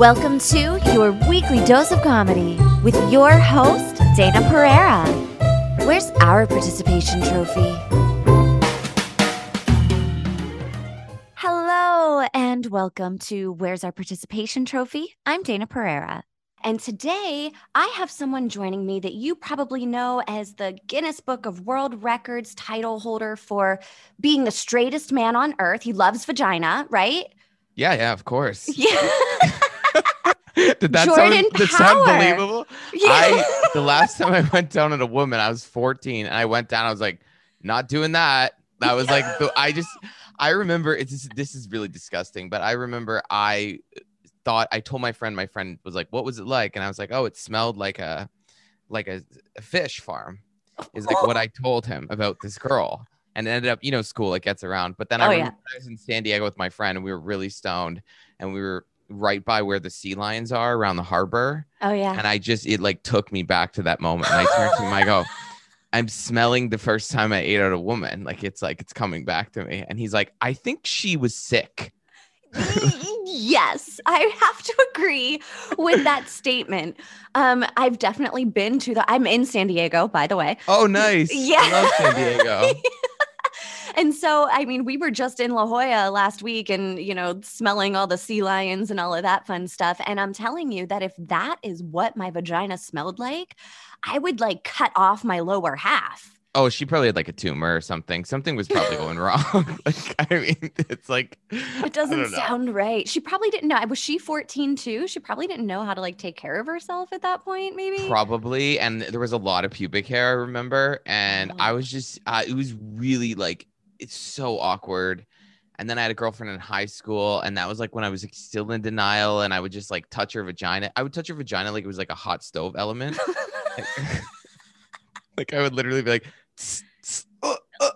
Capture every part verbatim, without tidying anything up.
Welcome to your weekly dose of comedy with your host, Dayna Pereira. Where's our participation trophy? Hello and welcome to Where's Our Participation Trophy? I'm Dayna Pereira. And today I have someone joining me that you probably know as the Guinness Book of World Records title holder for being the straightest man on earth. He loves vagina, right? Yeah, yeah, of course. Yeah. Did that Jordan sound, did sound believable? Yeah. I, the last time I went down on a woman, I was fourteen and I went down. I was like, not doing that. That was like, the, I just, I remember it's just, this is really disgusting, but I remember I thought, I told my friend, my friend was like, what was it like? And I was like, oh, it smelled like a, like a, a fish farm is like what I told him about this girl. And it ended up, you know, school, it gets around. But then oh, I, remember yeah. I was in San Diego with my friend and we were really stoned and we were right by where the sea lions are around the harbor. Oh, yeah. And I just, it like took me back to that moment. And I turned to him, I go, I'm smelling the first time I ate out a woman. Like, it's like, it's coming back to me. And he's like, I think she was sick. Yes, I have to agree with that statement. Um, I've definitely been to the, I'm in San Diego, by the way. Oh, nice. Yeah. I love San Diego. And so, I mean, we were just in La Jolla last week and, you know, smelling all the sea lions and all of that fun stuff. And I'm telling you that if that is what my vagina smelled like, I would like cut off my lower half. Oh, she probably had like a tumor or something. Something was probably going wrong. Like, I mean, it's like, it doesn't sound right. She probably didn't know. Was she fourteen too? She probably didn't know how to like take care of herself at that point, maybe. Probably. And there was a lot of pubic hair, I remember. And oh. I was just, uh, it was really like, it's so awkward. And then I had a girlfriend in high school. And that was like when I was like, still in denial. And I would just like touch her vagina. I would touch her vagina like it was like a hot stove element. Like I would literally be like, tss, tss, uh, uh.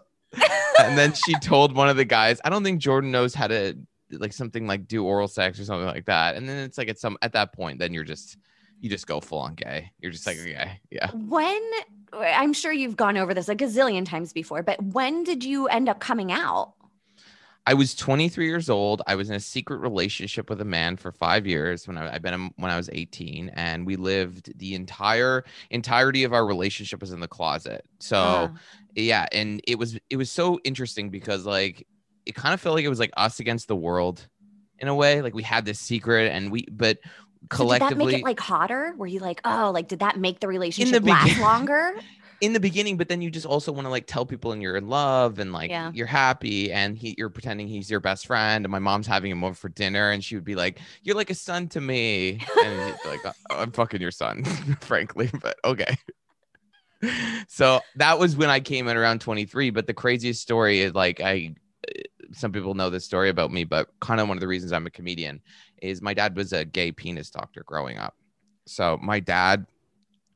And then she told one of the guys, I don't think Jordan knows how to like something like do oral sex or something like that. And then it's like at some at that point, then you're just you just go full on gay. You're just like, okay, yeah. When I'm sure you've gone over this a gazillion times before, but when did you end up coming out? I was twenty-three years old. I was in a secret relationship with a man for five years when I, I've been when I was eighteen, and we lived the entire entirety of our relationship was in the closet. So uh. yeah, and it was it was so interesting because like it kind of felt like it was like us against the world in a way. Like we had this secret, and we but. Collectively, so did that make it like hotter? Were you like, oh, like did that make the relationship the last longer? In the beginning, but then you just also want to like tell people and you're in love and like yeah. you're happy and he, you're pretending he's your best friend. And my mom's having him over for dinner and she would be like, "You're like a son to me," and like, oh, "I'm fucking your son," frankly. But okay. So that was when I came in around twenty-three. But the craziest story is like I. Some people know this story about me, but kind of one of the reasons I'm a comedian is my dad was a gay penis doctor growing up. So my dad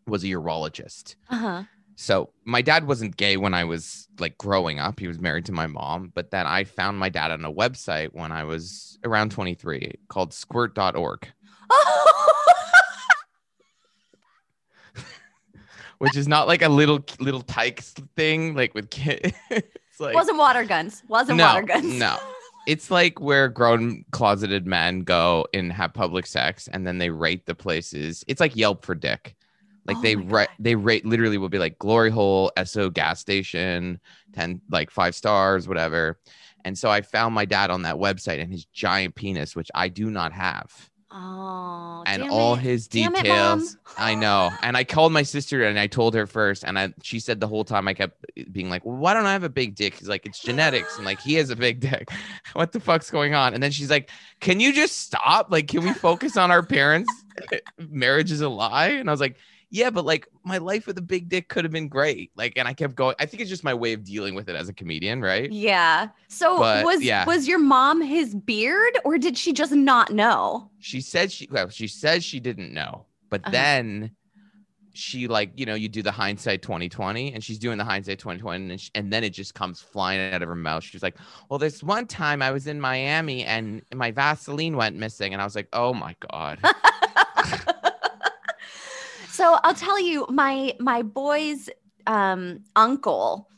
was a urologist. Uh-huh. So my dad wasn't gay when I was like growing up. He was married to my mom. But then I found my dad on a website when I was around twenty-three called squirt dot org. Oh! Which is not like a little little tyke thing like with kids. Like, wasn't water guns wasn't no, water guns no it's like where grown closeted men go and have public sex and then they rate the places. It's like Yelp for dick. Like oh they rate they rate literally will be like glory hole, S O gas station, ten like five stars, whatever. And so I found my dad on that website and his giant penis, which I do not have. Oh, and all it. his details. It, I know. And I called my sister and I told her first. And I, she said the whole time I kept being like, well, why don't I have a big dick? He's like, it's genetics. And like, he has a big dick. What the fuck's going on? And then she's like, can you just stop? Like, can we focus on our parents? Marriage is a lie. And I was like, yeah, but like my life with a big dick could have been great. Like, and I kept going. I think it's just my way of dealing with it as a comedian, right? Yeah. So but, was yeah. was your mom his beard, or did she just not know? She said she well, she says she didn't know, but uh-huh. then she like you know you do the hindsight twenty twenty, and she's doing the hindsight twenty twenty, and, she, and then it just comes flying out of her mouth. She's like, well, this one time I was in Miami and my Vaseline went missing, and I was like, oh my god. So I'll tell you, my my boy's um, uncle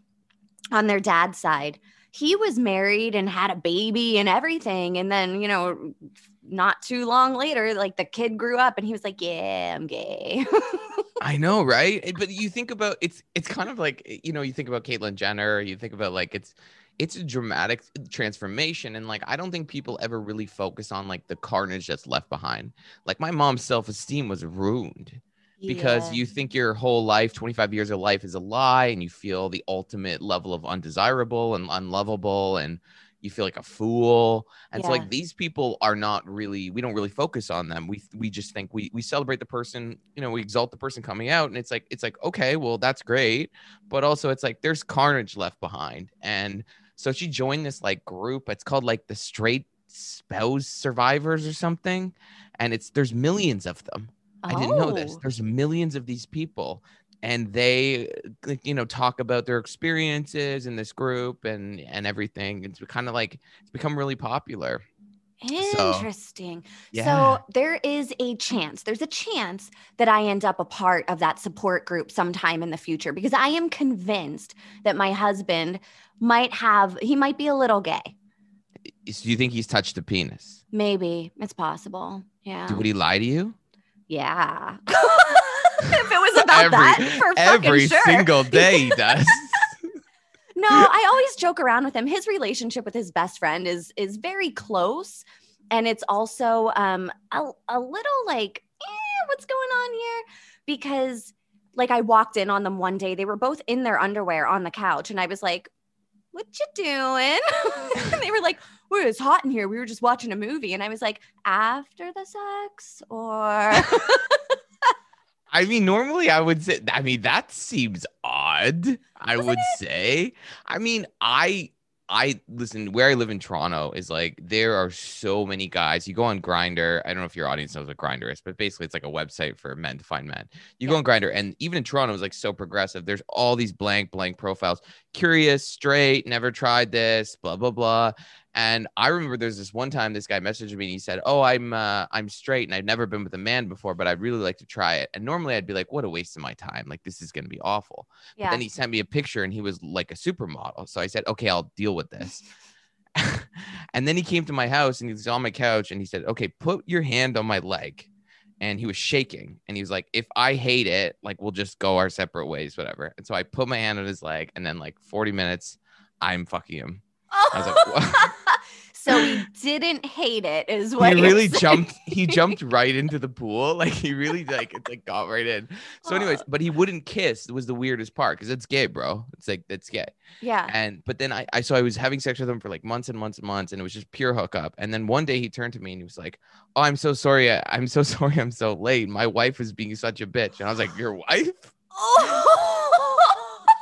on their dad's side, he was married and had a baby and everything. And then, you know, not too long later, like the kid grew up and he was like, yeah, I'm gay. I know, right? But you think about, it's it's kind of like, you know, you think about Caitlyn Jenner, you think about like, it's it's a dramatic transformation. And like, I don't think people ever really focus on like the carnage that's left behind. Like my mom's self-esteem was ruined. Yeah. Because you think your whole life, twenty-five years of life is a lie, and you feel the ultimate level of undesirable and unlovable, and you feel like a fool. And yeah. so like these people are not really, we don't really focus on them. We we just think we we celebrate the person, you know, we exalt the person coming out, and it's like, it's like, okay, well, that's great. But also it's like, there's carnage left behind. And so she joined this like group, it's called like the Straight Spouse Survivors or something. And it's, there's millions of them. I didn't know this. There's millions of these people, and they, you know, talk about their experiences in this group and, and everything. It's kind of like, it's become really popular. Interesting. So, yeah. so there is a chance, there's a chance that I end up a part of that support group sometime in the future, because I am convinced that my husband might have, he might be a little gay. So you think he's touched a penis? Maybe. It's possible. Yeah. Would he lie to you? Yeah. If it was about every, that, for every sure. single day he does. No, I always joke around with him. His relationship with his best friend is is very close, and it's also um a, a little like, eh, what's going on here? Because like I walked in on them one day. They were both in their underwear on the couch, and I was like, what you doing? And they were like, well, it's hot in here. We were just watching a movie. And I was like, after the sex or? I mean, normally I would say, I mean, that seems odd. I Isn't would it? say, I mean, I, I listen, where I live in Toronto is like, there are so many guys. You go on Grindr. I don't know if your audience knows what Grindr is, but basically it's like a website for men to find men. You yeah. go on Grindr, and even in Toronto, it's like so progressive. There's all these blank, blank profiles, curious, straight, never tried this, blah, blah, blah. And I remember there's this one time this guy messaged me and he said, oh, I'm uh, I'm straight and I've never been with a man before, but I'd really like to try it. And normally I'd be like, what a waste of my time. Like, this is going to be awful. Yeah. But then he sent me a picture and he was like a supermodel. So I said, okay, I'll deal with this. And then he came to my house and he was on my couch and he said, okay, put your hand on my leg. And he was shaking. And he was like, if I hate it, like, we'll just go our separate ways, whatever. And so I put my hand on his leg, and then like forty minutes, I'm fucking him. I was like, what? So he didn't hate it, is what he really saying. jumped. He jumped right into the pool, like he really like it's like got right in. So, anyways, but he wouldn't kiss. It was the weirdest part because it's gay, bro. It's like it's gay. Yeah. And but then I, I so I was having sex with him for like months and months and months, and it was just pure hookup. And then one day he turned to me and he was like, "Oh, I'm so sorry. I, I'm so sorry. I'm so late. My wife was being such a bitch." And I was like, "Your wife?"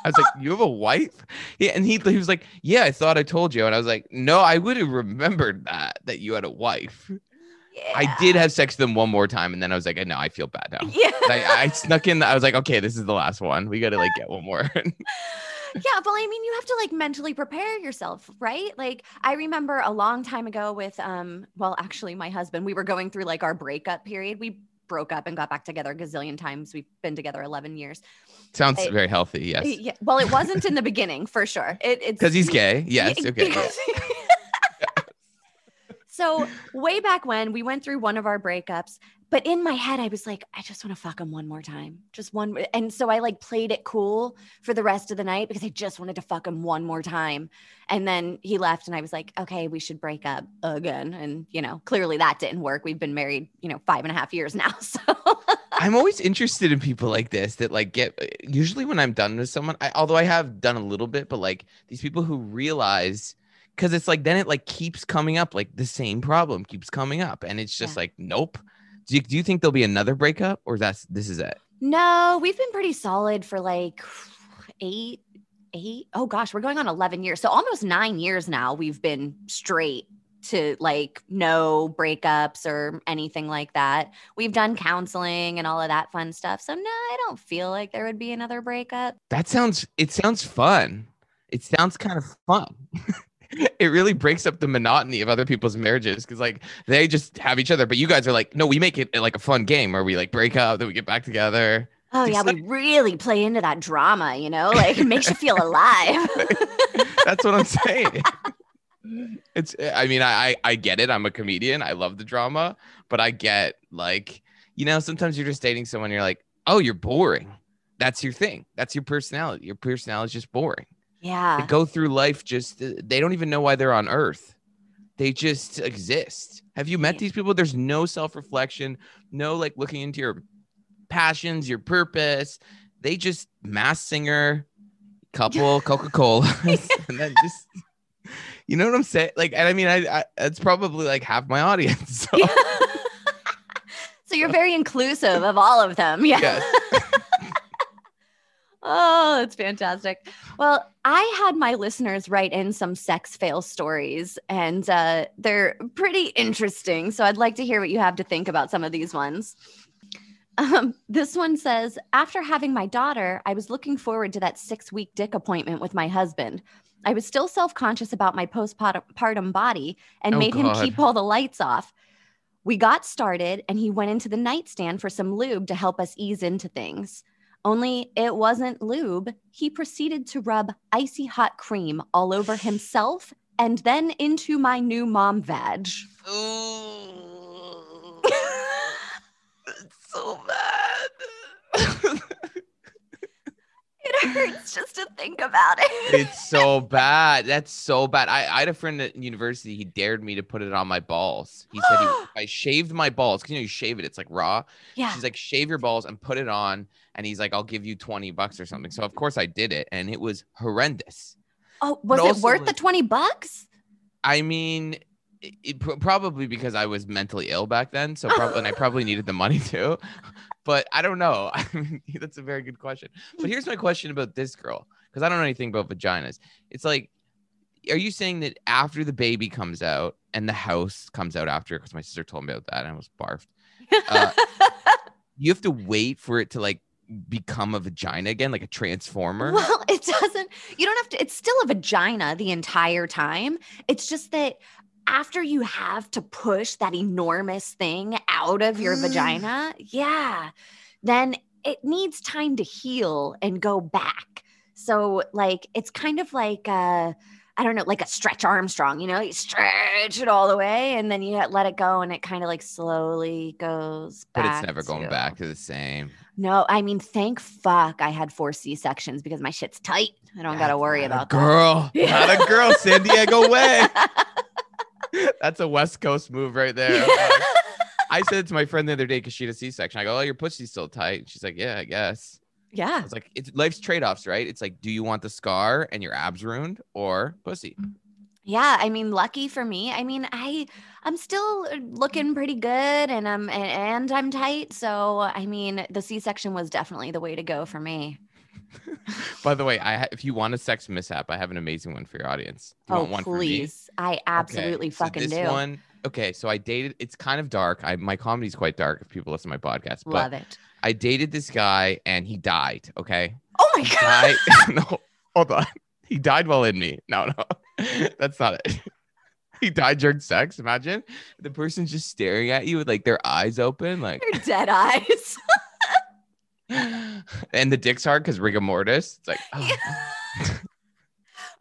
I was like, you have a wife? Yeah, and he, he was like, yeah, I thought I told you. And I was like, no, I would have remembered that, that you had a wife. Yeah. I did have sex with him one more time. And then I was like, no, I feel bad now. Yeah. I, I snuck in. I was like, okay, this is the last one. We got to like get one more. Yeah, but I mean, you have to like mentally prepare yourself, right? Like I remember a long time ago with, um, well, actually my husband, we were going through like our breakup period. We broke up and got back together a gazillion times. We've been together eleven years. Sounds I, very healthy. Yes. Yeah, well, it wasn't in the beginning for sure. It, it's because he's gay. Yes. Okay. So way back when we went through one of our breakups, but in my head, I was like, I just want to fuck him one more time. Just one. And so I like played it cool for the rest of the night because I just wanted to fuck him one more time. And then he left and I was like, okay, we should break up again. And, you know, clearly that didn't work. We've been married, you know, five and a half years now. So I'm always interested in people like this that like get, usually when I'm done with someone, I, although I have done a little bit, but like these people who realize, because it's like, then it like keeps coming up, like the same problem keeps coming up. And it's just yeah. like, nope. Do you, do you think there'll be another breakup or that's this is it? No, we've been pretty solid for like eight, eight. Oh, gosh, we're going on eleven years. So almost nine years now we've been straight to like no breakups or anything like that. We've done counseling and all of that fun stuff. So no, I don't feel like there would be another breakup. That sounds it sounds fun. It sounds kind of fun. It really breaks up the monotony of other people's marriages because like they just have each other, but you guys are like, no, we make it like a fun game where we like break up, then we get back together. Oh it's yeah, we like- really play into that drama, you know, like it makes you feel alive. That's what I'm saying. It's, I mean, I, I get it. I'm a comedian. I love the drama, but I get, like, you know, sometimes you're just dating someone. You're like, oh, you're boring. That's your thing. That's your personality. Your personality is just boring. Yeah. They go through life. Just, they don't even know why they're on earth. They just exist. Have you met these people? There's no self-reflection, no like looking into your passions, your purpose. They just mass singer, couple, Coca-Cola, and then just, you know what I'm saying? Like, and I mean, I, I it's probably like half my audience. So, yeah. So you're very inclusive of all of them. Yeah. Yes. Oh, that's fantastic. Well, I had my listeners write in some sex fail stories, and uh, they're pretty interesting. So I'd like to hear what you have to think about some of these ones. Um, this one says, after having my daughter, I was looking forward to that six-week dick appointment with my husband. I was still self-conscious about my postpartum body and oh, made God. him keep all the lights off. We got started, and he went into the nightstand for some lube to help us ease into things. Only it wasn't lube. He proceeded to rub icy hot cream all over himself and then into my new mom vag. Ooh. It's so bad. It hurts just to think about it. It's so bad. That's so bad. I, I had a friend at university. He dared me to put it on my balls. He said, he, I shaved my balls. Cause you know, you shave it. It's like raw. Yeah. She's like, shave your balls and put it on. And he's like, I'll give you twenty bucks or something. So of course I did it. And it was horrendous. Oh, was it worth the twenty bucks? I mean, it, it, probably because I was mentally ill back then. So probably, and I probably needed the money too. But I don't know. I mean, that's a very good question. But here's my question about this girl, because I don't know anything about vaginas. It's like, are you saying that after the baby comes out and the house comes out after? Because my sister told me about that and I was barfed. Uh, you have to wait for it to like become a vagina again, like a transformer? Well, it doesn't. You don't have to. It's still a vagina the entire time. It's just that after you have to push that enormous thing out of your vagina, yeah, then it needs time to heal and go back. So like, it's kind of like, uh, I don't know, like a Stretch Armstrong, you know, you stretch it all the way and then you let it go and it kind of like slowly goes back. But it's never to... going back to the same. No, I mean, thank fuck I had four C-sections because my shit's tight. I don't got to worry about that. Girl, not a girl, San Diego way. That's a West Coast move right there. Like, I said it to my friend the other day because she had a C-section. I go, oh, your pussy's still tight. And she's like, yeah, I guess. Yeah. It's like, it's life's trade-offs, right? It's like, do you want the scar and your abs ruined or pussy? Yeah. I mean, lucky for me. I mean, I, I'm still looking pretty good and I'm, and, and I'm tight. So, I mean, the C-section was definitely the way to go for me. By the way, I ha- if you want a sex mishap, I have an amazing one for your audience. You oh, want one please. For me? I absolutely okay, fucking so this do. One, okay, so I dated, it's kind of dark. I, my comedy's quite dark if people listen to my podcast. But love it. I dated this guy and he died, okay? Oh my God. Died, no, hold on. He died while in me. No, no, that's not it. He died during sex. Imagine the person's just staring at you with like their eyes open. Like their dead eyes. And the dick's hard because rigor mortis. It's like, oh. Yeah.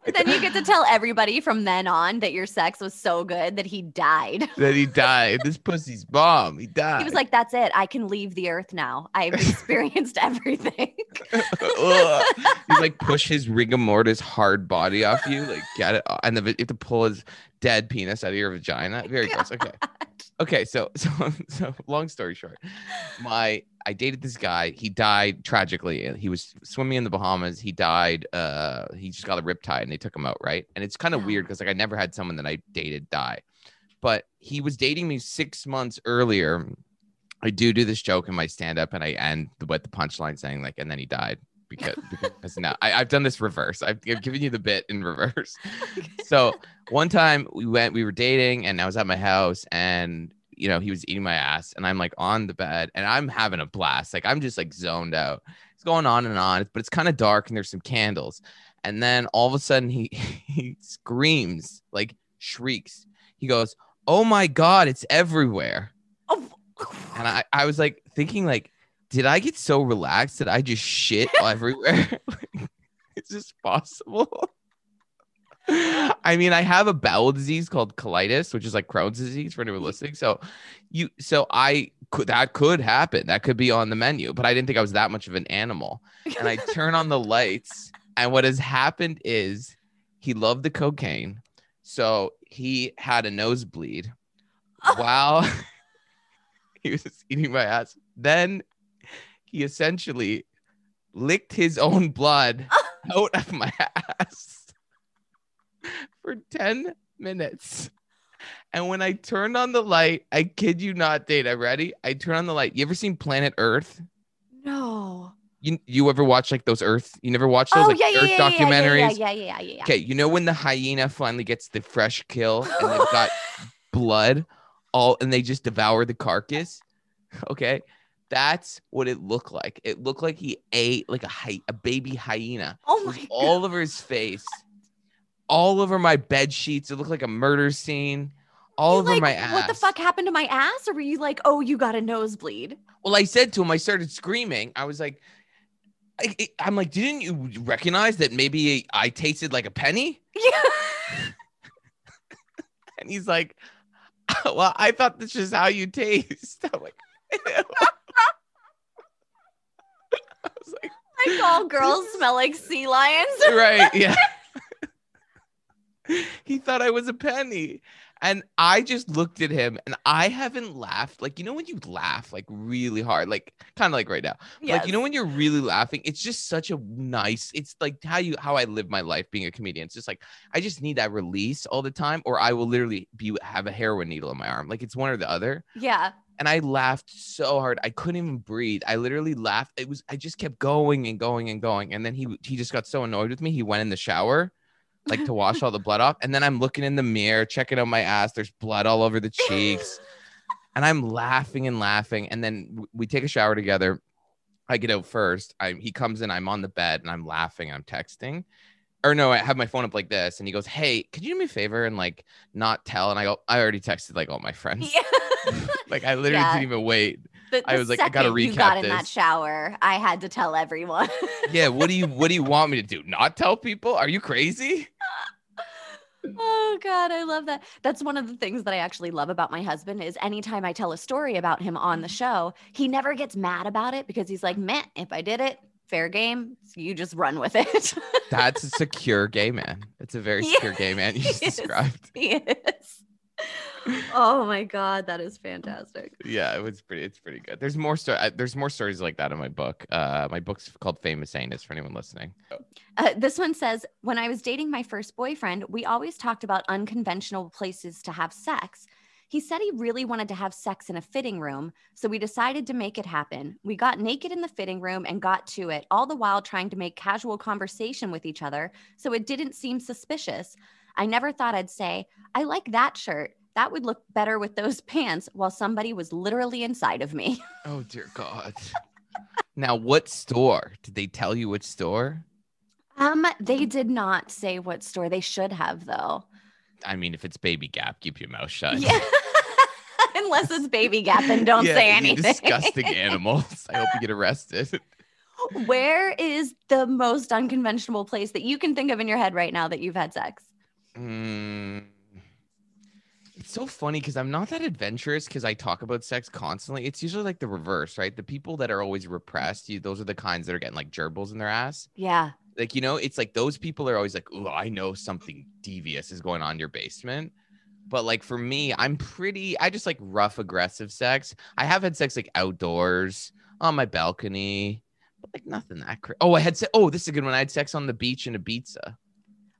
But then you get to tell everybody from then on that your sex was so good that he died. That he died. This pussy's bomb. He died. He was like, that's it. I can leave the earth now. I've experienced everything. He's like, push his rigor mortis hard body off you. Like, get it. And the, you have to pull his dead penis out of your vagina. Very God. Close. Okay. Okay. So, so, so long story short, my. I dated this guy. He died tragically. He was swimming in the Bahamas. He died. Uh, he just got a riptide and they took him out, right? And it's kind of yeah. weird because like I never had someone that I dated die. But he was dating me six months earlier. I do do this joke in my stand-up and I end with the punchline saying like, and then he died. Because, because now I, I've done this reverse. I've, I've given you the bit in reverse. Okay. So one time we went, we were dating and I was at my house and you know, he was eating my ass and I'm like on the bed and I'm having a blast. Like I'm just like zoned out. It's going on and on, but it's kind of dark and there's some candles. And then all of a sudden he, he screams, like shrieks. He goes, oh my God, it's everywhere. Oh. And I, I was like thinking like, did I get so relaxed that I just shit everywhere? Is this possible? I mean, I have a bowel disease called colitis, which is like Crohn's disease for anyone listening. So you, so I could, that could happen. That could be on the menu, but I didn't think I was that much of an animal. And I turn on the lights, and what has happened is he loved the cocaine. So he had a nosebleed oh. while he was eating my ass. Then he essentially licked his own blood oh. out of my ass for ten minutes. And when I turned on the light, I kid you not, Dayna, ready? I turn on the light. You ever seen Planet Earth? No. You you ever watch like those Earth? You never watch those oh, like, yeah, Earth yeah, documentaries? Yeah, yeah, yeah, yeah, yeah. Okay, yeah, yeah. You know when the hyena finally gets the fresh kill and they've got blood all and they just devour the carcass? Okay. That's what it looked like. It looked like he ate like a hy- a baby hyena. Oh my God. All over his face. All over my bed sheets. It looked like a murder scene. All you over like, my ass. What the fuck happened to my ass? Or were you like, oh, you got a nosebleed? Well, I said to him, I started screaming. I was like, I, it, I'm like, didn't you recognize that maybe I tasted like a penny? Yeah. And he's like, oh, well, I thought this is how you taste. I'm like, I was like, like all girls smell like sea lions. Right, yeah. He thought I was a penny. And I just looked at him and I haven't laughed. Like, you know, when you laugh like really hard, like kind of like right now, yes. Like, you know, when you're really laughing, it's just such a nice, it's like how you, how I live my life being a comedian. It's just like, I just need that release all the time or I will literally be, have a heroin needle in my arm. Like it's one or the other. Yeah. And I laughed so hard. I couldn't even breathe. I literally laughed. It was, I just kept going and going and going. And then he, he just got so annoyed with me. He went in the shower. Like to wash all the blood off. And then I'm looking in the mirror, checking out my ass. There's blood all over the cheeks. And I'm laughing and laughing. And then we take a shower together. I get out first. I, he comes in. I'm on the bed and I'm laughing. I'm texting. Or no, I have my phone up like this. And he goes, hey, could you do me a favor and like not tell? And I go, I already texted like all my friends. Yeah. Like I literally yeah. didn't even wait. The, the I was like, I gotta recap you got in this. That shower, I had to tell everyone. Yeah, what do you what do you want me to do? Not tell people? Are you crazy? Oh God, I love that. That's one of the things that I actually love about my husband is anytime I tell a story about him on the show, he never gets mad about it because he's like, man, if I did it, fair game. So you just run with it. That's a secure gay man. That's a very secure yeah, gay man you just described. He is. Oh my God, that is fantastic. Yeah, it was pretty. It's pretty good. There's more story. There's more stories like that in my book. Uh, my book's called Famous Anus for anyone listening. Uh, this one says, when I was dating my first boyfriend, we always talked about unconventional places to have sex. He said he really wanted to have sex in a fitting room, so we decided to make it happen. We got naked in the fitting room and got to it, all the while trying to make casual conversation with each other, so it didn't seem suspicious. I never thought I'd say, I like that shirt. That would look better with those pants, while somebody was literally inside of me. Oh, dear God. Now, what store? Did they tell you what store? Um, they did not say what store. They should have, though. I mean, if it's Baby Gap, keep your mouth shut. Yeah. Unless it's Baby Gap, then don't yeah, say anything. You disgusting animals. I hope you get arrested. Where is the most unconventional place that you can think of in your head right now that you've had sex? Hmm. It's so funny because I'm not that adventurous because I talk about sex constantly. It's usually like the reverse, right? The people that are always repressed, you, those are the kinds that are getting like gerbils in their ass. Yeah. Like, you know, it's like those people are always like, oh, I know something devious is going on in your basement. But like for me, I'm pretty, I just like rough, aggressive sex. I have had sex like outdoors, on my balcony, but like nothing that crazy. Oh, I had, se- oh, this is a good one. I had sex on the beach in Ibiza.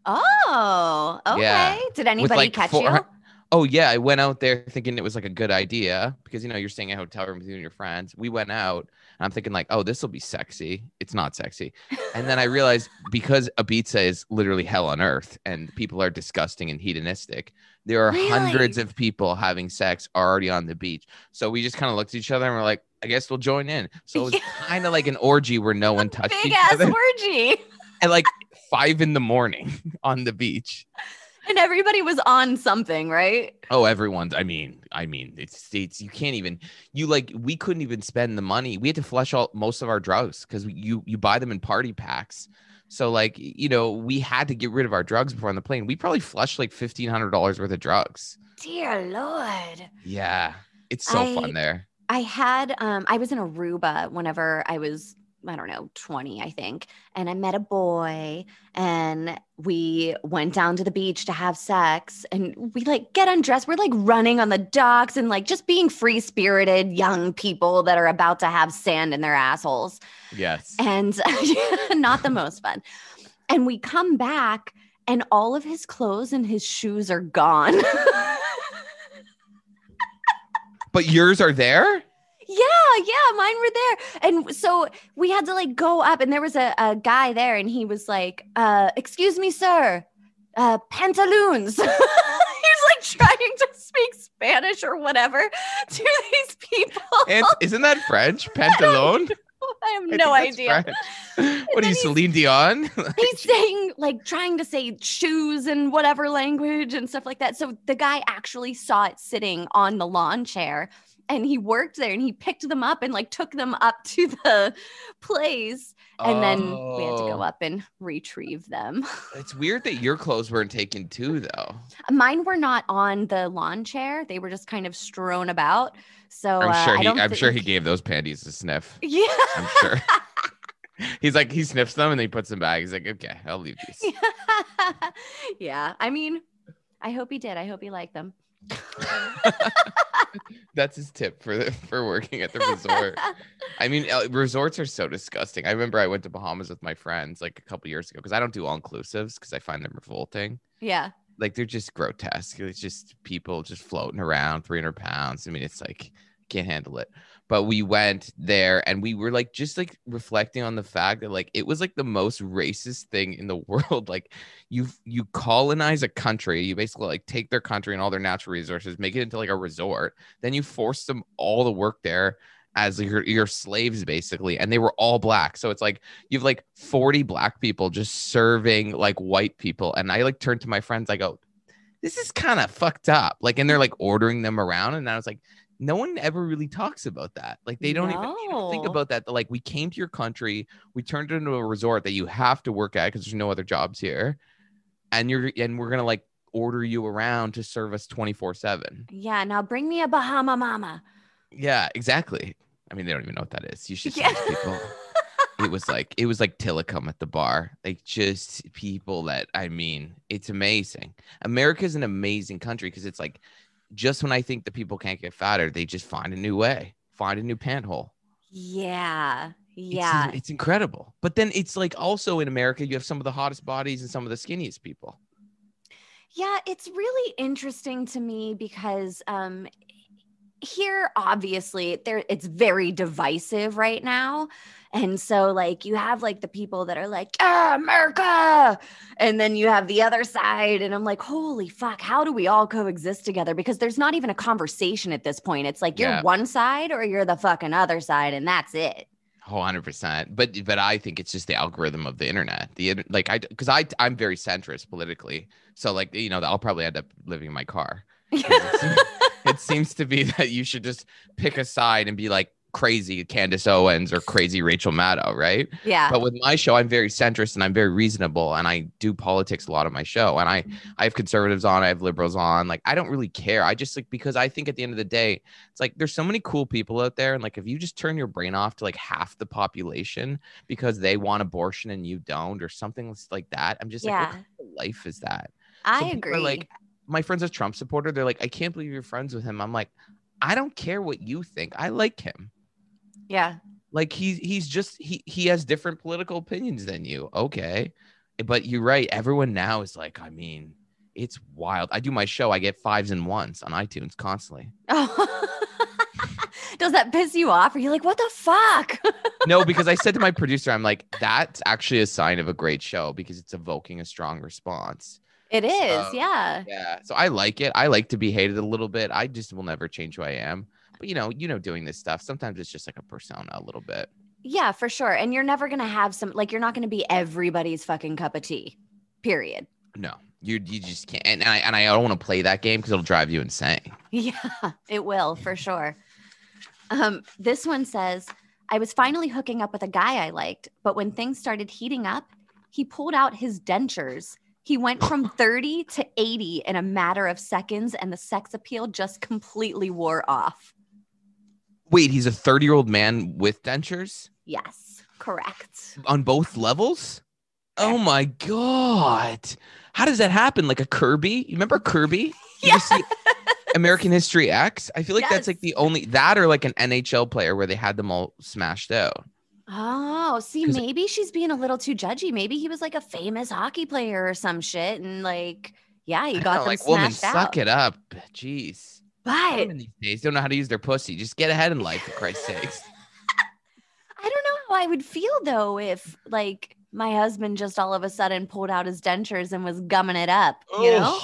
Oh, okay. Yeah. Did anybody like catch four- you? Oh, yeah. I went out there thinking it was like a good idea because, you know, you're staying in a hotel room with you and your friends. We went out and I'm thinking like, oh, this will be sexy. It's not sexy. And then I realized because Ibiza is literally hell on earth and people are disgusting and hedonistic, there are really? hundreds of people having sex already on the beach. So we just kind of looked at each other and we're like, I guess we'll join in. So it was yeah. kind of like an orgy where no one touched Big each ass other. Big ass orgy. At like five in the morning on the beach. And everybody was on something, right? Oh, everyone's. I mean, I mean, it's it's you can't even you like we couldn't even spend the money. We had to flush out most of our drugs because you you buy them in party packs. So like, you know, we had to get rid of our drugs before on the plane. We probably flushed like fifteen hundred dollars worth of drugs. Dear Lord. Yeah, it's so I, fun there. I had um I was in Aruba whenever I was, I don't know, twenty, I think. And I met a boy and we went down to the beach to have sex and we like get undressed. We're like running on the docks and like just being free spirited young people that are about to have sand in their assholes. Yes. And not the most fun. And we come back and all of his clothes and his shoes are gone. But yours are there? Yeah, yeah, mine were there. And so we had to like go up and there was a, a guy there and he was like, uh, excuse me, sir, uh, pantaloons. He was like trying to speak Spanish or whatever to these people. And isn't that French? Pantalon? I have no I idea. What are you, Celine Dion? He's saying like trying to say shoes and whatever language and stuff like that. So the guy actually saw it sitting on the lawn chair and he worked there and he picked them up and like took them up to the place. And oh. Then we had to go up and retrieve them. It's weird that your clothes weren't taken too though. Mine were not on the lawn chair. They were just kind of strewn about. So I'm sure, uh, he, I don't I'm think... sure he gave those panties a sniff. Yeah. I'm sure. He's like, he sniffs them and then he puts them back. He's like, okay, I'll leave these. Yeah. Yeah. I mean, I hope he did. I hope he liked them. That's his tip for the, for working at the resort. I mean, resorts are so disgusting. I remember I went to Bahamas with my friends like a couple years ago because I don't do all-inclusives because I find them revolting. Yeah. Like they're just grotesque. It's just people just floating around, three hundred pounds. I mean, it's like, can't handle it. But we went there and we were like just like reflecting on the fact that like it was like the most racist thing in the world. Like you you colonize a country, you basically like take their country and all their natural resources, make it into like a resort, then you force them all to work there as your your slaves basically, and they were all black. So it's like you have like forty black people just serving like white people. And I like turned to my friends, I go, this is kind of fucked up. Like, and they're like ordering them around, and I was like, no one ever really talks about that. Like they don't no. even think about that. Like we came to your country, we turned it into a resort that you have to work at because there's no other jobs here. And you're, and we're going to like order you around to serve us twenty-four seven. Yeah. Now bring me a Bahama mama. Yeah, exactly. I mean, they don't even know what that is. You should see yeah. people. It was like, it was like Tillicum at the bar. Like just people that, I mean, it's amazing. America's an amazing country because it's like, just when I think that people can't get fatter, they just find a new way, find a new panthole. Yeah. Yeah. It's, it's incredible. But then it's like also in America, you have some of the hottest bodies and some of the skinniest people. Yeah. It's really interesting to me because um, here, obviously, there it's very divisive right now. And so like you have like the people that are like, ah, America. And then you have the other side. And I'm like, holy fuck, how do we all coexist together? Because there's not even a conversation at this point. It's like you're yeah. one side or you're the fucking other side. And that's it. Oh, one hundred percent. But but I think it's just the algorithm of the internet. The like I because I I'm very centrist politically. So like, you know, I'll probably end up living in my car. It seems to be that you should just pick a side and be like, crazy Candace Owens or crazy Rachel Maddow, right? Yeah. But with my show, I'm very centrist and I'm very reasonable, and I do politics a lot on my show. And I, I have conservatives on, I have liberals on. Like, I don't really care. I just like because I think at the end of the day, it's like there's so many cool people out there, and like if you just turn your brain off to like half the population because they want abortion and you don't, or something like that, I'm just yeah. like, what kind of life is that? I so agree. Like, my friend's a Trump supporter. They're like, I can't believe you're friends with him. I'm like, I don't care what you think. I like him. Yeah. Like he's he's just he he has different political opinions than you. Okay. But you're right. Everyone now is like, I mean, it's wild. I do my show, I get fives and ones on iTunes constantly. Oh. Does that piss you off? Are you like, what the fuck? No, because I said to my producer, I'm like, that's actually a sign of a great show because it's evoking a strong response. It is, so, yeah. Yeah. So I like it. I like to be hated a little bit. I just will never change who I am. But, you know, you know, doing this stuff, sometimes it's just like a persona a little bit. Yeah, for sure. And you're never going to have some like you're not going to be everybody's fucking cup of tea, period. No, You you just can't. And I and I don't want to play that game because it'll drive you insane. Yeah, it will for sure. Um, this one says, I was finally hooking up with a guy I liked, but when things started heating up, he pulled out his dentures. He went from thirty to eighty in a matter of seconds, and the sex appeal just completely wore off. Wait, he's a thirty-year-old man with dentures? Yes, correct. On both levels? Oh, my God. How does that happen? Like a Kirby? You remember Kirby? Yes. American History X? I feel like yes. that's like the only, that or like an N H L player where they had them all smashed out. Oh, see, maybe she's being a little too judgy. Maybe he was like a famous hockey player or some shit. And like, yeah, you got know, them like, woman, out. Suck it up. Jeez. But women these days don't know how to use their pussy. Just get ahead in life, for Christ's sakes. I don't know how I would feel, though, if like my husband just all of a sudden pulled out his dentures and was gumming it up, you Ugh. know?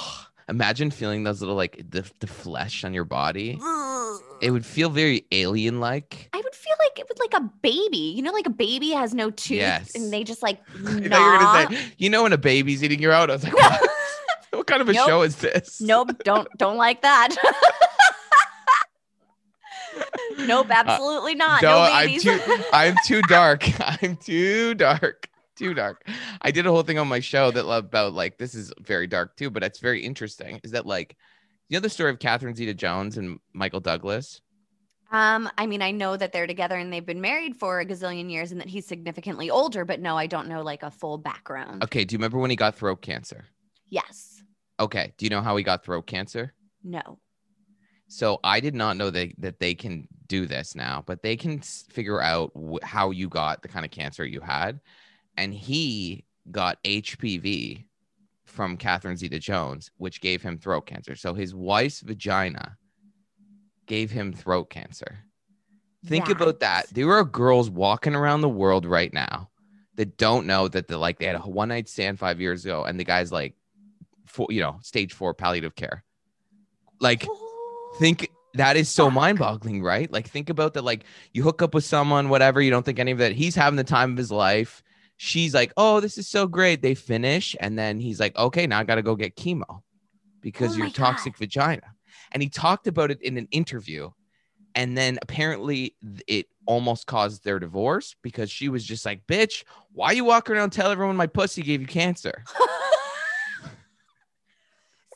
Imagine feeling those little, like, the, the flesh on your body. Ugh. It would feel very alien-like. I would feel like it was like a baby. You know, like a baby has no tooth, yes. and they just like gnaw. I thought you were gonna say, you know when a baby's eating your out? I was like, what? What kind of a nope. show is this? Nope, don't don't like that. Nope, absolutely uh, not. No, no I'm, too, I'm too dark. I'm too dark. Too dark. I did a whole thing on my show that about like, this is very dark too, but it's very interesting. Is that like, you know the story of Catherine Zeta-Jones and Michael Douglas? Um, I mean, I know that they're together and they've been married for a gazillion years and that he's significantly older, but no, I don't know like a full background. Okay. Do you remember when he got throat cancer? Yes. Okay. Do you know how he got throat cancer? No. So I did not know that, that they can do this now, but they can figure out wh- how you got the kind of cancer you had. And he got H P V from Catherine Zeta-Jones, which gave him throat cancer. So his wife's vagina gave him throat cancer. Think yes. about that. There are girls walking around the world right now that don't know that they like they had a one night stand five years ago, and the guy's like, for, you know, stage four palliative care. Like, oh, think that is so fuck. mind-boggling, right? Like, think about that. Like, you hook up with someone, whatever. You don't think any of that. He's having the time of his life. She's like, oh, this is so great. They finish. And then he's like, okay, now I got to go get chemo because oh your toxic God. vagina. And he talked about it in an interview. And then apparently it almost caused their divorce because she was just like, bitch, why you walking around telling everyone my pussy gave you cancer?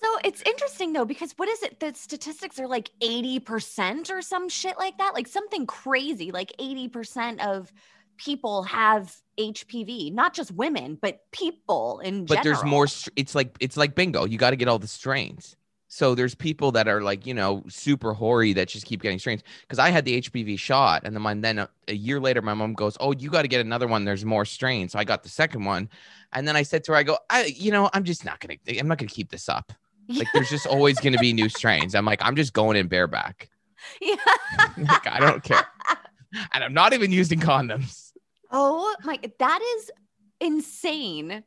So it's interesting, though, because what is it? The statistics are like eighty percent or some shit like that, like something crazy, like eighty percent of people have H P V, not just women, but people in general. But there's more. It's like it's like bingo. You got to get all the strains. So there's people that are like, you know, super hoary that just keep getting strains. Because I had the H P V shot, and then my, then a, a year later, my mom goes, "Oh, you got to get another one. There's more strains." So I got the second one, and then I said to her, "I go, I, you know, I'm just not gonna, I'm not gonna keep this up. Like, there's just always gonna be new strains. I'm like, I'm just going in bareback. Yeah, like, I don't care, and I'm not even using condoms." Oh my, that is insane.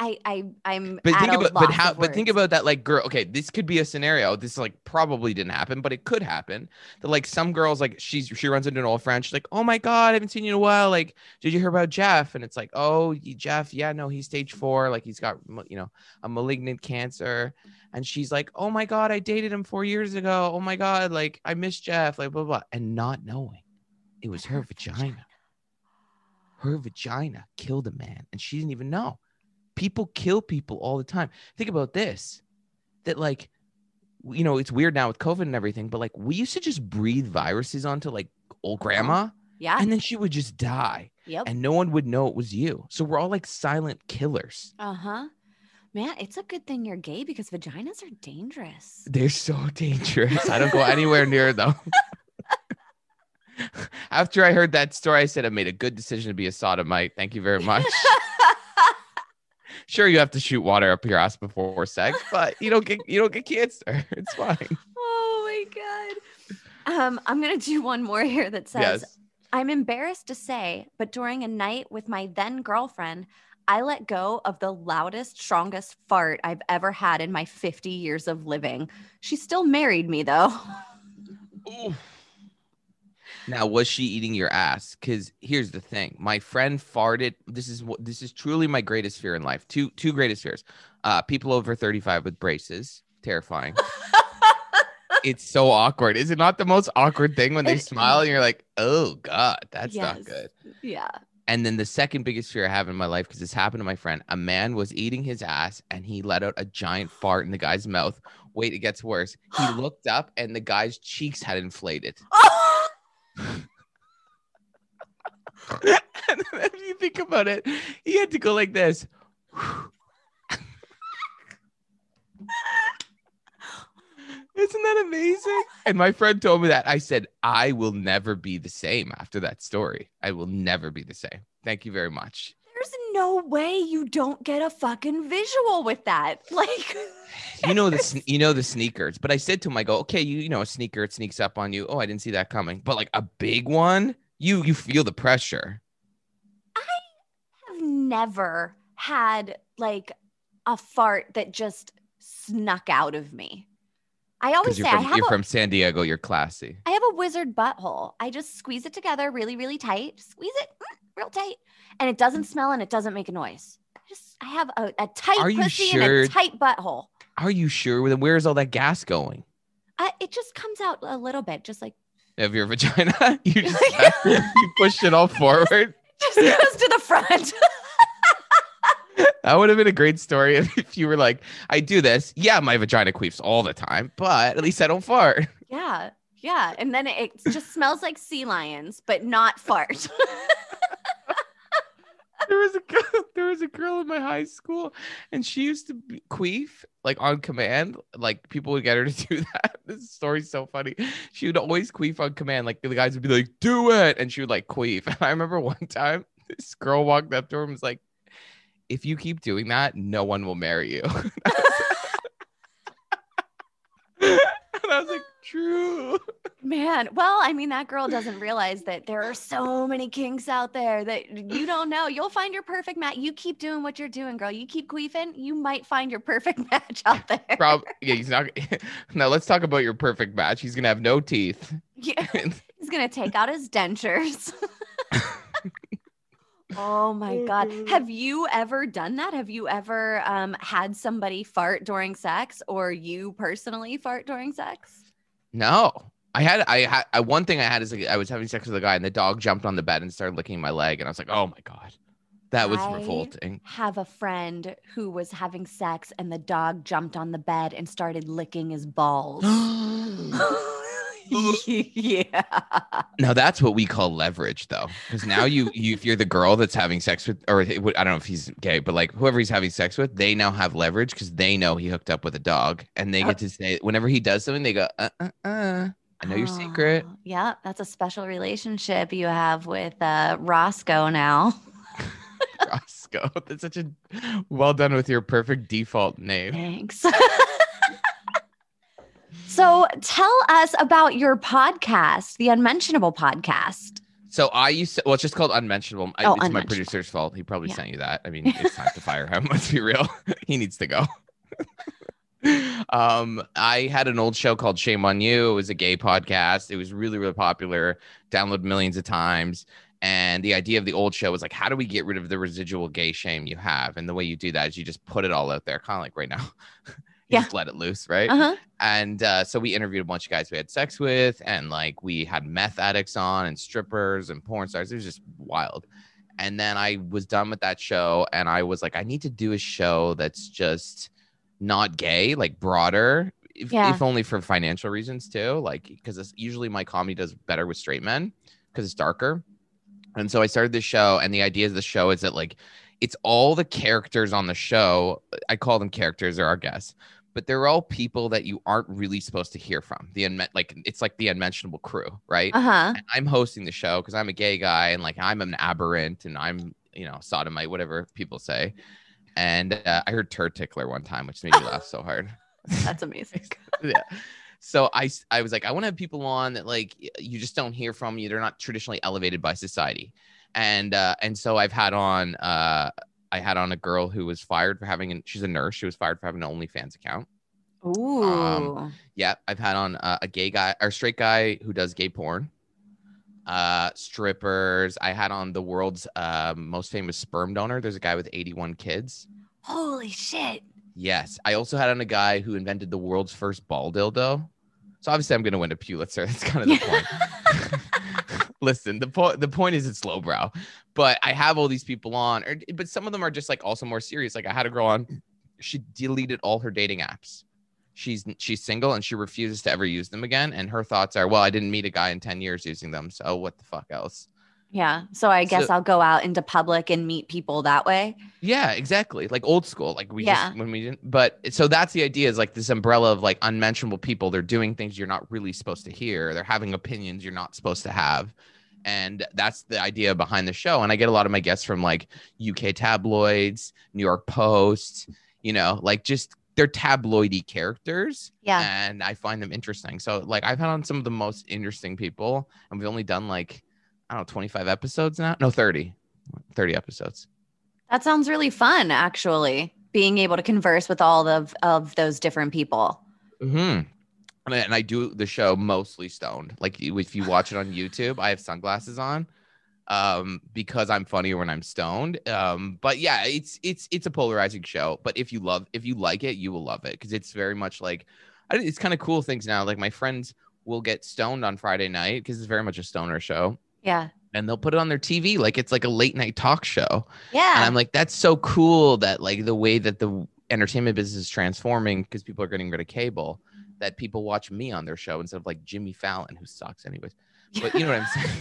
I, I, I'm, but think about, but how, but think about that, like, girl, okay, this could be a scenario. This like probably didn't happen, but it could happen. That like some girls, like she's, she runs into an old friend. She's like, oh my God, I haven't seen you in a while. Like, did you hear about Jeff? And it's like, oh, Jeff. Yeah, no, he's stage four. Like he's got, you know, a malignant cancer. And she's like, oh my God, I dated him four years ago. Oh my God. Like I miss Jeff, like blah, blah, blah. And not knowing it was her vagina. Her vagina killed a man, and she didn't even know. People kill people all the time. Think about this, that like, you know, it's weird now with COVID and everything, but like we used to just breathe viruses onto like old grandma. Yeah. And then she would just die. Yep. And no one would know it was you. So we're all like silent killers. Uh-huh. Man, it's a good thing you're gay because vaginas are dangerous. They're so dangerous. I don't go anywhere near them. After I heard that story, I said I made a good decision to be a sodomite. Thank you very much. Sure, you have to shoot water up your ass before sex, but you don't get you don't get cancer. It's fine. Oh my God. Um, I'm gonna do one more here that says, yes. I'm embarrassed to say, but during a night with my then girlfriend, I let go of the loudest, strongest fart I've ever had in my fifty years of living. She still married me though. Ooh. Now, was she eating your ass? Because here's the thing. My friend farted. This is what this is truly my greatest fear in life. Two two greatest fears. Uh, people over thirty-five with braces. Terrifying. It's so awkward. Is it not the most awkward thing when they it, smile and you're like, oh, God, that's yes. not good. Yeah. And then the second biggest fear I have in my life, because this happened to my friend, a man was eating his ass and he let out a giant fart in the guy's mouth. Wait, it gets worse. He looked up and the guy's cheeks had inflated. Oh! And then if you think about it, he had to go like this. Isn't that amazing? And my friend told me that. I said, I will never be the same after that story. I will never be the same. Thank you very much. There's no way you don't get a fucking visual with that. Like, you know, the, you know, the sneakers, but I said to him, I go, okay, you, you know, a sneaker, it sneaks up on you. Oh, I didn't see that coming. But like a big one, you, you feel the pressure. I have never had like a fart that just snuck out of me. I always say, you're, from, I have you're a, from San Diego. You're classy. I have a wizard butthole. I just squeeze it together really, really tight. Squeeze it real tight. And it doesn't smell and it doesn't make a noise. I just I have a, a tight Are pussy sure? and a tight butthole. Are you sure? Where is all that gas going? Uh, it just comes out a little bit, just like. Of your vagina? You just you push it all forward? Just, just goes to the front. That would have been a great story if, if you were like, I do this. Yeah, my vagina queefs all the time, but at least I don't fart. Yeah, yeah. And then it just smells like sea lions, but not fart. There was a girl, there was a girl in my high school, and she used to queef like on command. Like people would get her to do that. This story's so funny. She would always queef on command. Like the guys would be like, do it. And she would like queef. And I remember one time this girl walked up to her and was like, if you keep doing that, no one will marry you. And I was like, true. Man. Well, I mean, that girl doesn't realize that there are so many kinks out there that you don't know. You'll find your perfect match. You keep doing what you're doing, girl. You keep queefing. You might find your perfect match out there. Probably. Yeah, he's not. Now let's talk about your perfect match. He's going to have no teeth. Yeah. He's going to take out his dentures. Oh my God. Have you ever done that? Have you ever um, had somebody fart during sex, or you personally fart during sex? No, I had, I had, I, one thing I had is like, I was having sex with a guy and the dog jumped on the bed and started licking my leg. And I was like, oh my God, that was I revolting. I have a friend who was having sex and the dog jumped on the bed and started licking his balls. Yeah. Now that's what we call leverage, though, because now you, you, if you're the girl that's having sex with, or I don't know if he's gay, but like whoever he's having sex with, they now have leverage because they know he hooked up with a dog, and they oh. get to say whenever he does something, they go, uh, uh, uh, I know oh. your secret. Yeah, that's a special relationship you have with uh, Roscoe now. Roscoe, that's such a well done with your perfect default name. Thanks. So tell us about your podcast, the Unmentionable Podcast. So I used to, well, it's just called Unmentionable. Oh, it's Unmentionable. My producer's fault. He probably yeah. sent you that. I mean, it's time to fire him. Let's be real. He needs to go. um, I had an old show called Shame on You. It was a gay podcast. It was really, really popular. Downloaded millions of times. And the idea of the old show was like, how do we get rid of the residual gay shame you have? And the way you do that is you just put it all out there, kind of like right now. Yeah. Just let it loose, right? Uh-huh. And uh, so we interviewed a bunch of guys we had sex with, and like we had meth addicts on and strippers and porn stars. It was just wild. And then I was done with that show, and I was like, I need to do a show that's just not gay, like broader, if, yeah. if only for financial reasons too. Like, because usually my comedy does better with straight men because it's darker. And so I started this show, and the idea of the show is that like it's all the characters on the show. I call them characters, they're our guests. But they're all people that you aren't really supposed to hear from. The unme- like it's like the unmentionable crew, right? Uh-huh. And I'm hosting the show because I'm a gay guy, and like I'm an aberrant, and I'm, you know, sodomite, whatever people say. And uh, I heard turd tickler one time, which made me laugh so hard. That's amazing. Yeah. So I, I was like, I want to have people on that like you just don't hear from you. They're not traditionally elevated by society. And uh, and so I've had on. Uh, I had on a girl who was fired for having, an, she's a nurse. She was fired for having an OnlyFans account. Ooh. Um, yeah. I've had on uh, a gay guy or straight guy who does gay porn. uh, strippers. I had on the world's uh, most famous sperm donor. There's a guy with eighty-one kids. Holy shit. Yes. I also had on a guy who invented the world's first ball dildo. So obviously I'm going to win a Pulitzer. That's kind of the point. Listen, the point the point is it's lowbrow, but I have all these people on, or, but some of them are just like also more serious. Like I had a girl on, she deleted all her dating apps. She's she's single and she refuses to ever use them again. And her thoughts are, well, I didn't meet a guy in ten years using them, so what the fuck else? Yeah. So I guess so, I'll go out into public and meet people that way. Yeah, exactly. Like old school. Like we yeah. just, when we didn't, but so that's the idea, is like this umbrella of like unmentionable people. They're doing things you're not really supposed to hear. They're having opinions you're not supposed to have. And that's the idea behind the show. And I get a lot of my guests from like U K tabloids, New York Post, you know, like just they're tabloidy characters. Yeah. And I find them interesting. So like I've had on some of the most interesting people, and we've only done like, I don't know, twenty-five episodes now? No, thirty, thirty episodes. That sounds really fun, actually, being able to converse with all of, of those different people. Mm-hmm. And I, and I do the show mostly stoned. Like if you watch it on YouTube, I have sunglasses on um, because I'm funnier when I'm stoned. Um, but yeah, it's it's it's a polarizing show. But if you love, if you like it, you will love it, because it's very much like, I, it's kind of cool things now. Like my friends will get stoned on Friday night because it's very much a stoner show. Yeah. And they'll put it on their T V. Like it's like a late night talk show. Yeah. And I'm like, that's so cool that like the way that the entertainment business is transforming, because people are getting rid of cable, that people watch me on their show instead of like Jimmy Fallon, who sucks anyways. But you know what I'm saying?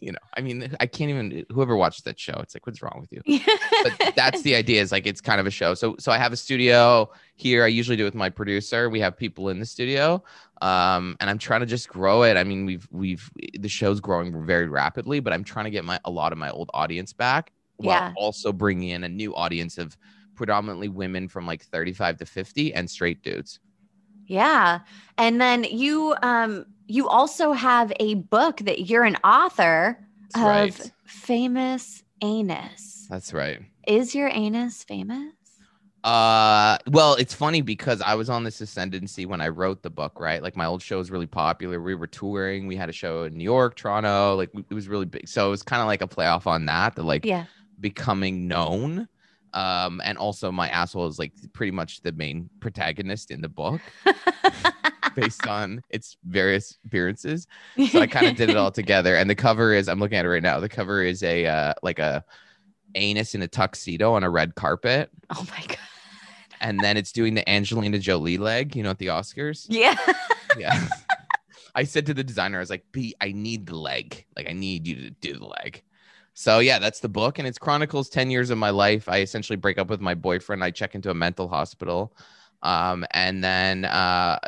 You know, I mean, I can't even, whoever watches that show, it's like, what's wrong with you? But that's the idea, is like, it's kind of a show. So, so I have a studio here. I usually do it with my producer. We have people in the studio. Um, and I'm trying to just grow it. I mean, we've, we've, the show's growing very rapidly, but I'm trying to get my, a lot of my old audience back, while yeah. also bringing in a new audience of predominantly women from like thirty-five to fifty and straight dudes. Yeah. And then you, um, you also have a book that you're an author That's of right. Famous Anus. That's right. Is your anus famous? Uh, well, it's funny because I was on this ascendancy when I wrote the book, right? Like my old show was really popular. We were touring. We had a show in New York, Toronto. Like it was really big. So it was kind of like a playoff on that, the like yeah. becoming known. Um, and also my asshole is like pretty much the main protagonist in the book based on its various appearances. So I kind of did it all together. And the cover is, I'm looking at it right now. The cover is a, uh, like a anus in a tuxedo on a red carpet. Oh my God. And then it's doing the Angelina Jolie leg, you know, at the Oscars. Yeah. Yeah. I said to the designer, I was like, B, I need the leg. Like, I need you to do the leg. So, yeah, that's the book. And it's chronicles ten years of my life. I essentially break up with my boyfriend. I check into a mental hospital. Um, and then uh,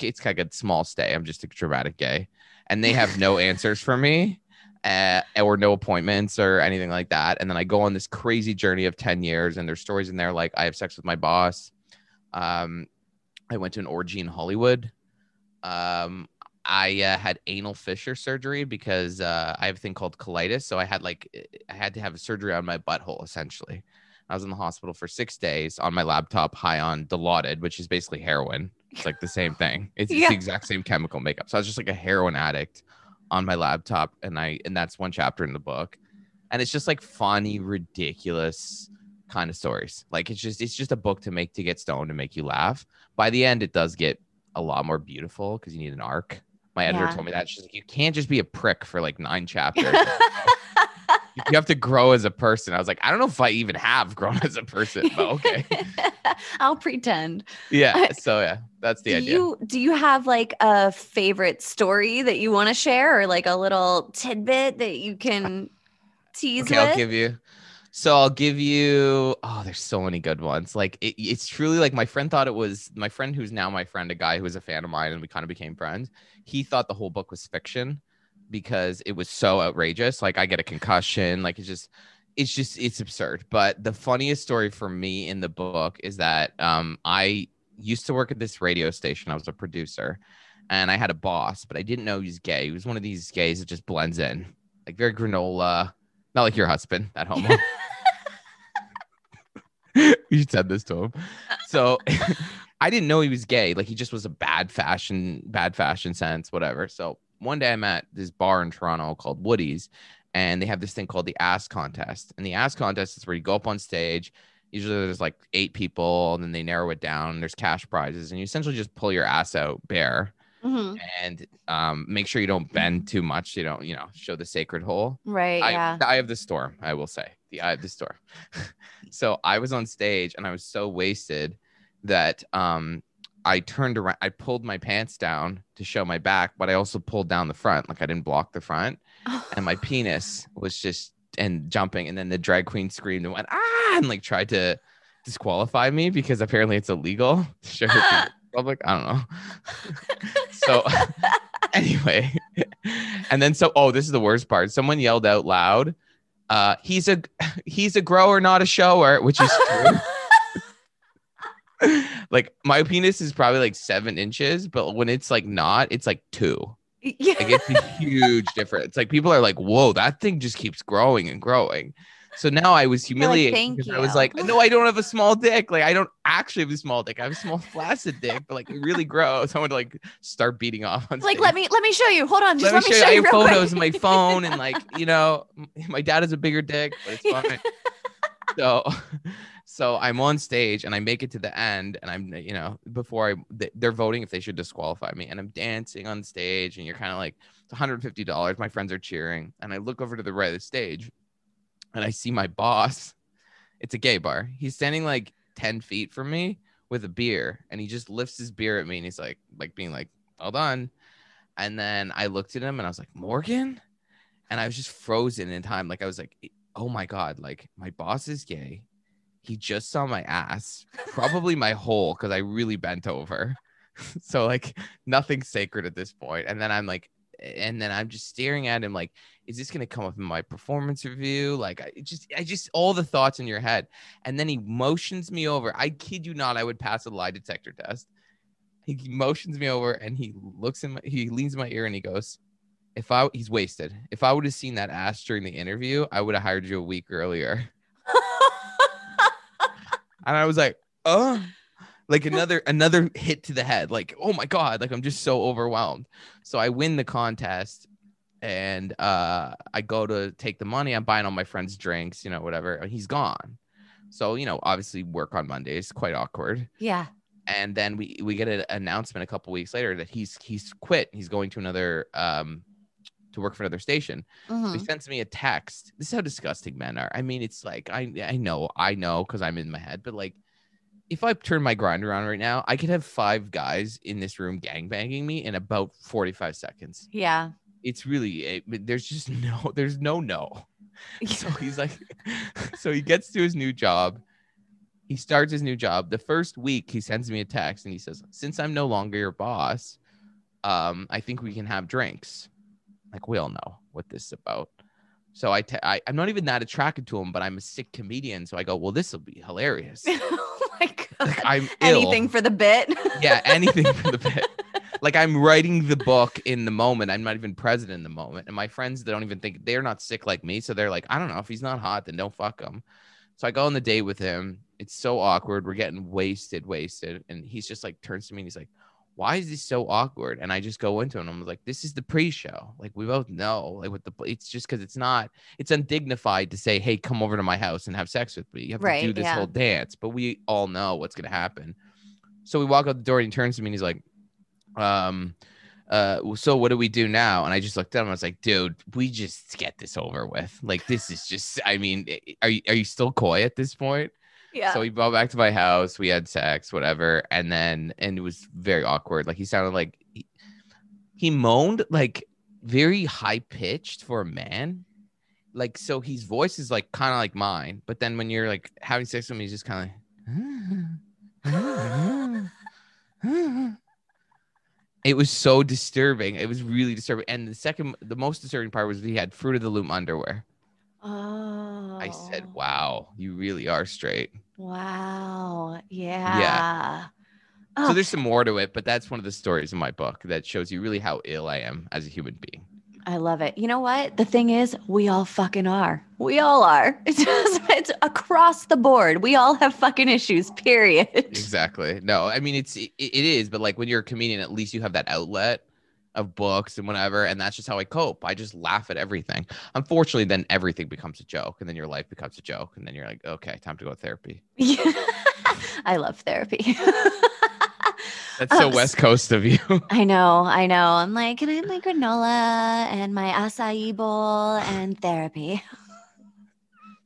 it's kind of a small stay. I'm just a dramatic gay. And they have no answers for me. Uh, or no appointments or anything like that. And then I go on this crazy journey of ten years, and there's stories in there like I have sex with my boss. Um, I went to an orgy in Hollywood. Um, I uh, had anal fissure surgery because uh, I have a thing called colitis. So I had like I had to have a surgery on my butthole, essentially. I was in the hospital for six days on my laptop, high on Dilaudid, which is basically heroin. It's like the same thing. It's, yeah. it's the exact same chemical makeup. So I was just like a heroin addict on my laptop, and I and that's one chapter in the book. And it's just like funny, ridiculous kind of stories. Like it's just it's just a book to make to get stoned, to make you laugh. By the end, it does get a lot more beautiful because you need an arc. My editor yeah. told me that. She's like, you can't just be a prick for like nine chapters. You have to grow as a person. I was like, I don't know if I even have grown as a person, but okay. I'll pretend. Yeah. So yeah, that's the do idea. You, do you have like a favorite story that you want to share, or like a little tidbit that you can tease okay, with? I'll give you. So I'll give you, oh, there's so many good ones. Like it, it's truly like my friend thought it was, my friend who's now my friend, a guy who was a fan of mine and we kind of became friends. He thought the whole book was fiction, because it was so outrageous. Like I get a concussion. Like it's just, it's just, it's absurd. But the funniest story for me in the book is that um, I used to work at this radio station. I was a producer and I had a boss, but I didn't know he was gay. He was one of these gays that just blends in, like very granola. Not like your husband, that homo. You should send this to him. So I didn't know he was gay. Like he just was a bad fashion, bad fashion sense, whatever. So one day I'm at this bar in Toronto called Woody's, and they have this thing called the ass contest. And the ass contest is where you go up on stage. Usually there's like eight people, and then they narrow it down. And there's cash prizes, and you essentially just pull your ass out bare. Mm-hmm. And um, make sure you don't bend too much. You don't, you know, show the sacred hole. Right. I, yeah. The eye of the storm, I will say. The eye of the storm. So I was on stage and I was so wasted that um, I turned around. I pulled my pants down to show my back, but I also pulled down the front. Like I didn't block the front. And my penis was just and jumping. And then the drag queen screamed and went, ah, and like tried to disqualify me because apparently it's illegal to show your penis. Public, I don't know. So anyway, and then so oh, this is the worst part. Someone yelled out loud, uh, "He's a he's a grower, not a shower," which is true. Like my penis is probably like seven inches, but when it's like not, it's like two. Yeah, like, it's a huge difference. It's like people are like, "Whoa, that thing just keeps growing and growing." So now I was humiliated. Like, Thank you. I was like, no, I don't have a small dick. Like, I don't actually have a small dick. I have a small flaccid dick, but like it really grows. I want to like start beating off on Like, stage. let me let me show you. Hold on. Just let, let me show, show you, you photos on my phone. And like, you know, my dad has a bigger dick, but it's fine. so so I'm on stage and I make it to the end. And I'm, you know, before I, they're voting if they should disqualify me. And I'm dancing on stage and you're kind of like, it's one hundred fifty dollars. My friends are cheering. And I look over to the right of the stage. And I see my boss. It's a gay bar. He's standing like ten feet from me with a beer. And he just lifts his beer at me. And he's like, like being like, hold on. And then I looked at him and I was like, Morgan? And I was just frozen in time. Like I was like, oh my God, like my boss is gay. He just saw my ass, probably my hole, because I really bent over. So like nothing's sacred at this point. And then I'm like, and then I'm just staring at him like, is this going to come up in my performance review? Like, I just, I just, all the thoughts in your head. And then he motions me over. I kid you not, I would pass a lie detector test. He motions me over and he looks in my, he leans in my ear and he goes, if I, he's wasted. If I would have seen that ass during the interview, I would have hired you a week earlier. And I was like, oh, like another, another hit to the head. Like, oh my God, like I'm just so overwhelmed. So I win the contest. And uh, I go to take the money. I'm buying all my friends drinks, you know, whatever. And he's gone. So, you know, obviously work on Mondays. Quite awkward. Yeah. And then we, we get an announcement a couple weeks later that he's he's quit. He's going to another um to work for another station. Mm-hmm. So he sends me a text. This is how disgusting men are. I mean, it's like, I, I know, I know, because I'm in my head. But like, if I turn my grinder on right now, I could have five guys in this room gangbanging me in about forty-five seconds. Yeah. It's really, it, there's just no, there's no, no. So he's like, so he gets to his new job. He starts his new job. The first week he sends me a text and he says, since I'm no longer your boss, um, I think we can have drinks. Like, we all know what this is about. So I, te- I I'm not even that attracted to him, but I'm a sick comedian. So I go, well, this will be hilarious. Oh my God. Like, I'm anything ill. for the bit. Yeah. Anything for the bit. Like I'm writing the book in the moment. I'm not even present in the moment. And my friends, they don't even think, they're not sick like me. So they're like, I don't know, if he's not hot, then don't fuck him. So I go on the date with him. It's so awkward. We're getting wasted, wasted. And he's just like, turns to me and he's like, why is this so awkward? And I just go into it and I'm like, this is the pre-show. Like we both know, like what the, it's just cause it's not, it's undignified to say, hey, come over to my house and have sex with me. You have right, to do this yeah. whole dance, but we all know what's going to happen. So we walk out the door and he turns to me and he's like, Um, uh, so what do we do now? And I just looked at him. I was like, dude, we just get this over with. Like, this is just, I mean, are you, are you still coy at this point? Yeah. So we brought back to my house. We had sex, whatever. And then, and it was very awkward. Like he sounded like he, he moaned like very high pitched for a man. Like, so his voice is like kind of like mine. But then when you're like having sex with me, he's just kind of like, it was so disturbing. It was really disturbing. And the second, the most disturbing part was he had Fruit of the Loom underwear. Oh. I said, wow, you really are straight. Wow. Yeah. Yeah. Oh. So there's some more to it, but that's one of the stories in my book that shows you really how ill I am as a human being. I love it. You know what? The thing is, we all fucking are. We all are. It's just, it's across the board. We all have fucking issues, period. Exactly. No, I mean, it's, it, it is, but like when you're a comedian, at least you have that outlet of books and whatever. And that's just how I cope. I just laugh at everything. Unfortunately, then everything becomes a joke, and then your life becomes a joke. And then you're like, okay, time to go to therapy. Yeah. I love therapy. That's so uh, West Coast of you. I know. I know. I'm like, can I have my granola and my acai bowl and therapy?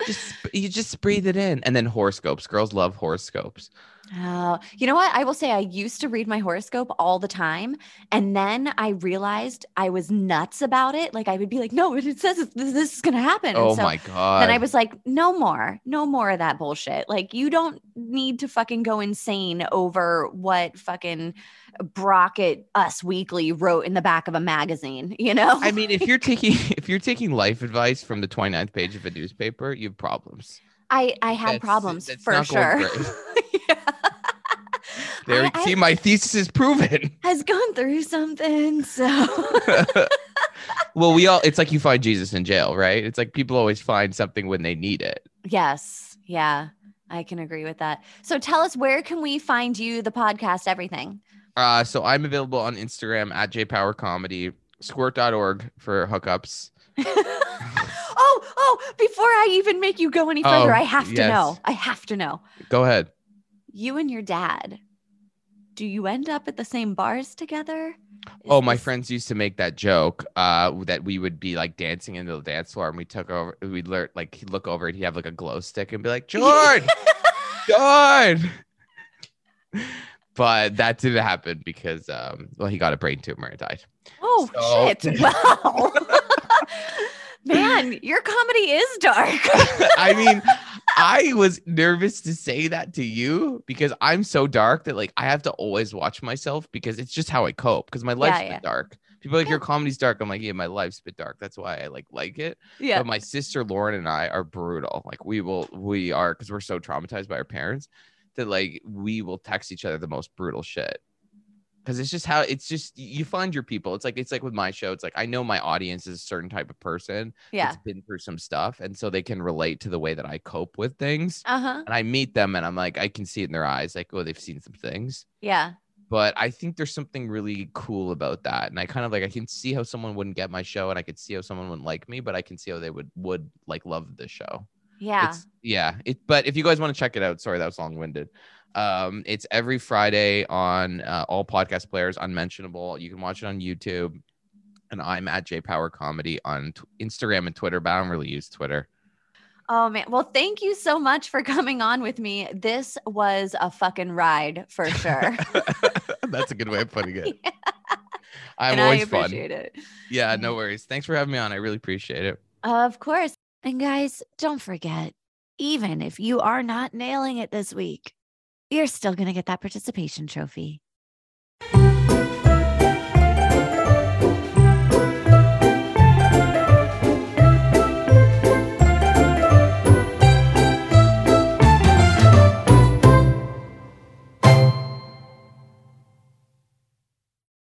Just, you just breathe it in. And then horoscopes. Girls love horoscopes. Oh, you know what? I will say I used to read my horoscope all the time. And then I realized I was nuts about it. Like I would be like, no, it says this, this is going to happen. Oh so my God. Then I was like, no more, no more of that bullshit. Like you don't need to fucking go insane over what fucking Brock at Us Weekly wrote in the back of a magazine. You know, I mean, if you're taking, if you're taking life advice from the twenty-ninth page of a newspaper, you have problems. I, I had that's, problems that's for sure. There, I, see, I, my thesis is proven. Has gone through something, so. Well, we all, it's like you find Jesus in jail, right? It's like people always find something when they need it. Yes. Yeah, I can agree with that. So tell us, where can we find you, the podcast, everything? Uh, so I'm available on Instagram at J Power Comedy, squirt dot org for hookups. oh, oh, before I even make you go any further, oh, I have to yes. know. I have to know. Go ahead. You and your dad, do you end up at the same bars together? Is oh, my this- friends used to make that joke uh, that we would be like dancing into the dance floor, and we took over. We'd learn, like he'd look over and he'd have like a glow stick and be like, Jordan, Jordan. But that didn't happen because, um, well, he got a brain tumor and died. Oh, so- shit. Wow. Man, your comedy is dark. I mean, I was nervous to say that to you because I'm so dark that like I have to always watch myself because it's just how I cope because my life's yeah, yeah. been dark. People are like, your comedy's dark. I'm like, yeah, my life's been dark. That's why I like like it. Yeah. But my sister Lauren and I are brutal. Like we will, we are, because we're so traumatized by our parents that like we will text each other the most brutal shit. Because it's just how it's just you find your people. It's like it's like with my show. It's like I know my audience is a certain type of person. Yeah. That's been through some stuff. And so they can relate to the way that I cope with things. Uh-huh. And I meet them and I'm like, I can see it in their eyes. Like, oh, they've seen some things. Yeah. But I think there's something really cool about that. And I kind of like I can see how someone wouldn't get my show and I could see how someone wouldn't like me. But I can see how they would would like love the show. Yeah. It's, yeah. It, but if you guys want to check it out. Sorry, that was long winded. Um, it's every Friday on uh, all podcast players, Unmentionable. You can watch it on YouTube. And I'm at J Power Comedy on t- Instagram and Twitter, but I don't really use Twitter. Oh, man. Well, thank you so much for coming on with me. This was a fucking ride for sure. That's a good way of putting it. Yeah. I'm and always I appreciate fun. It. Yeah, no worries. Thanks for having me on. I really appreciate it. Of course. And guys, don't forget, even if you are not nailing it this week, you're still going to get that participation trophy.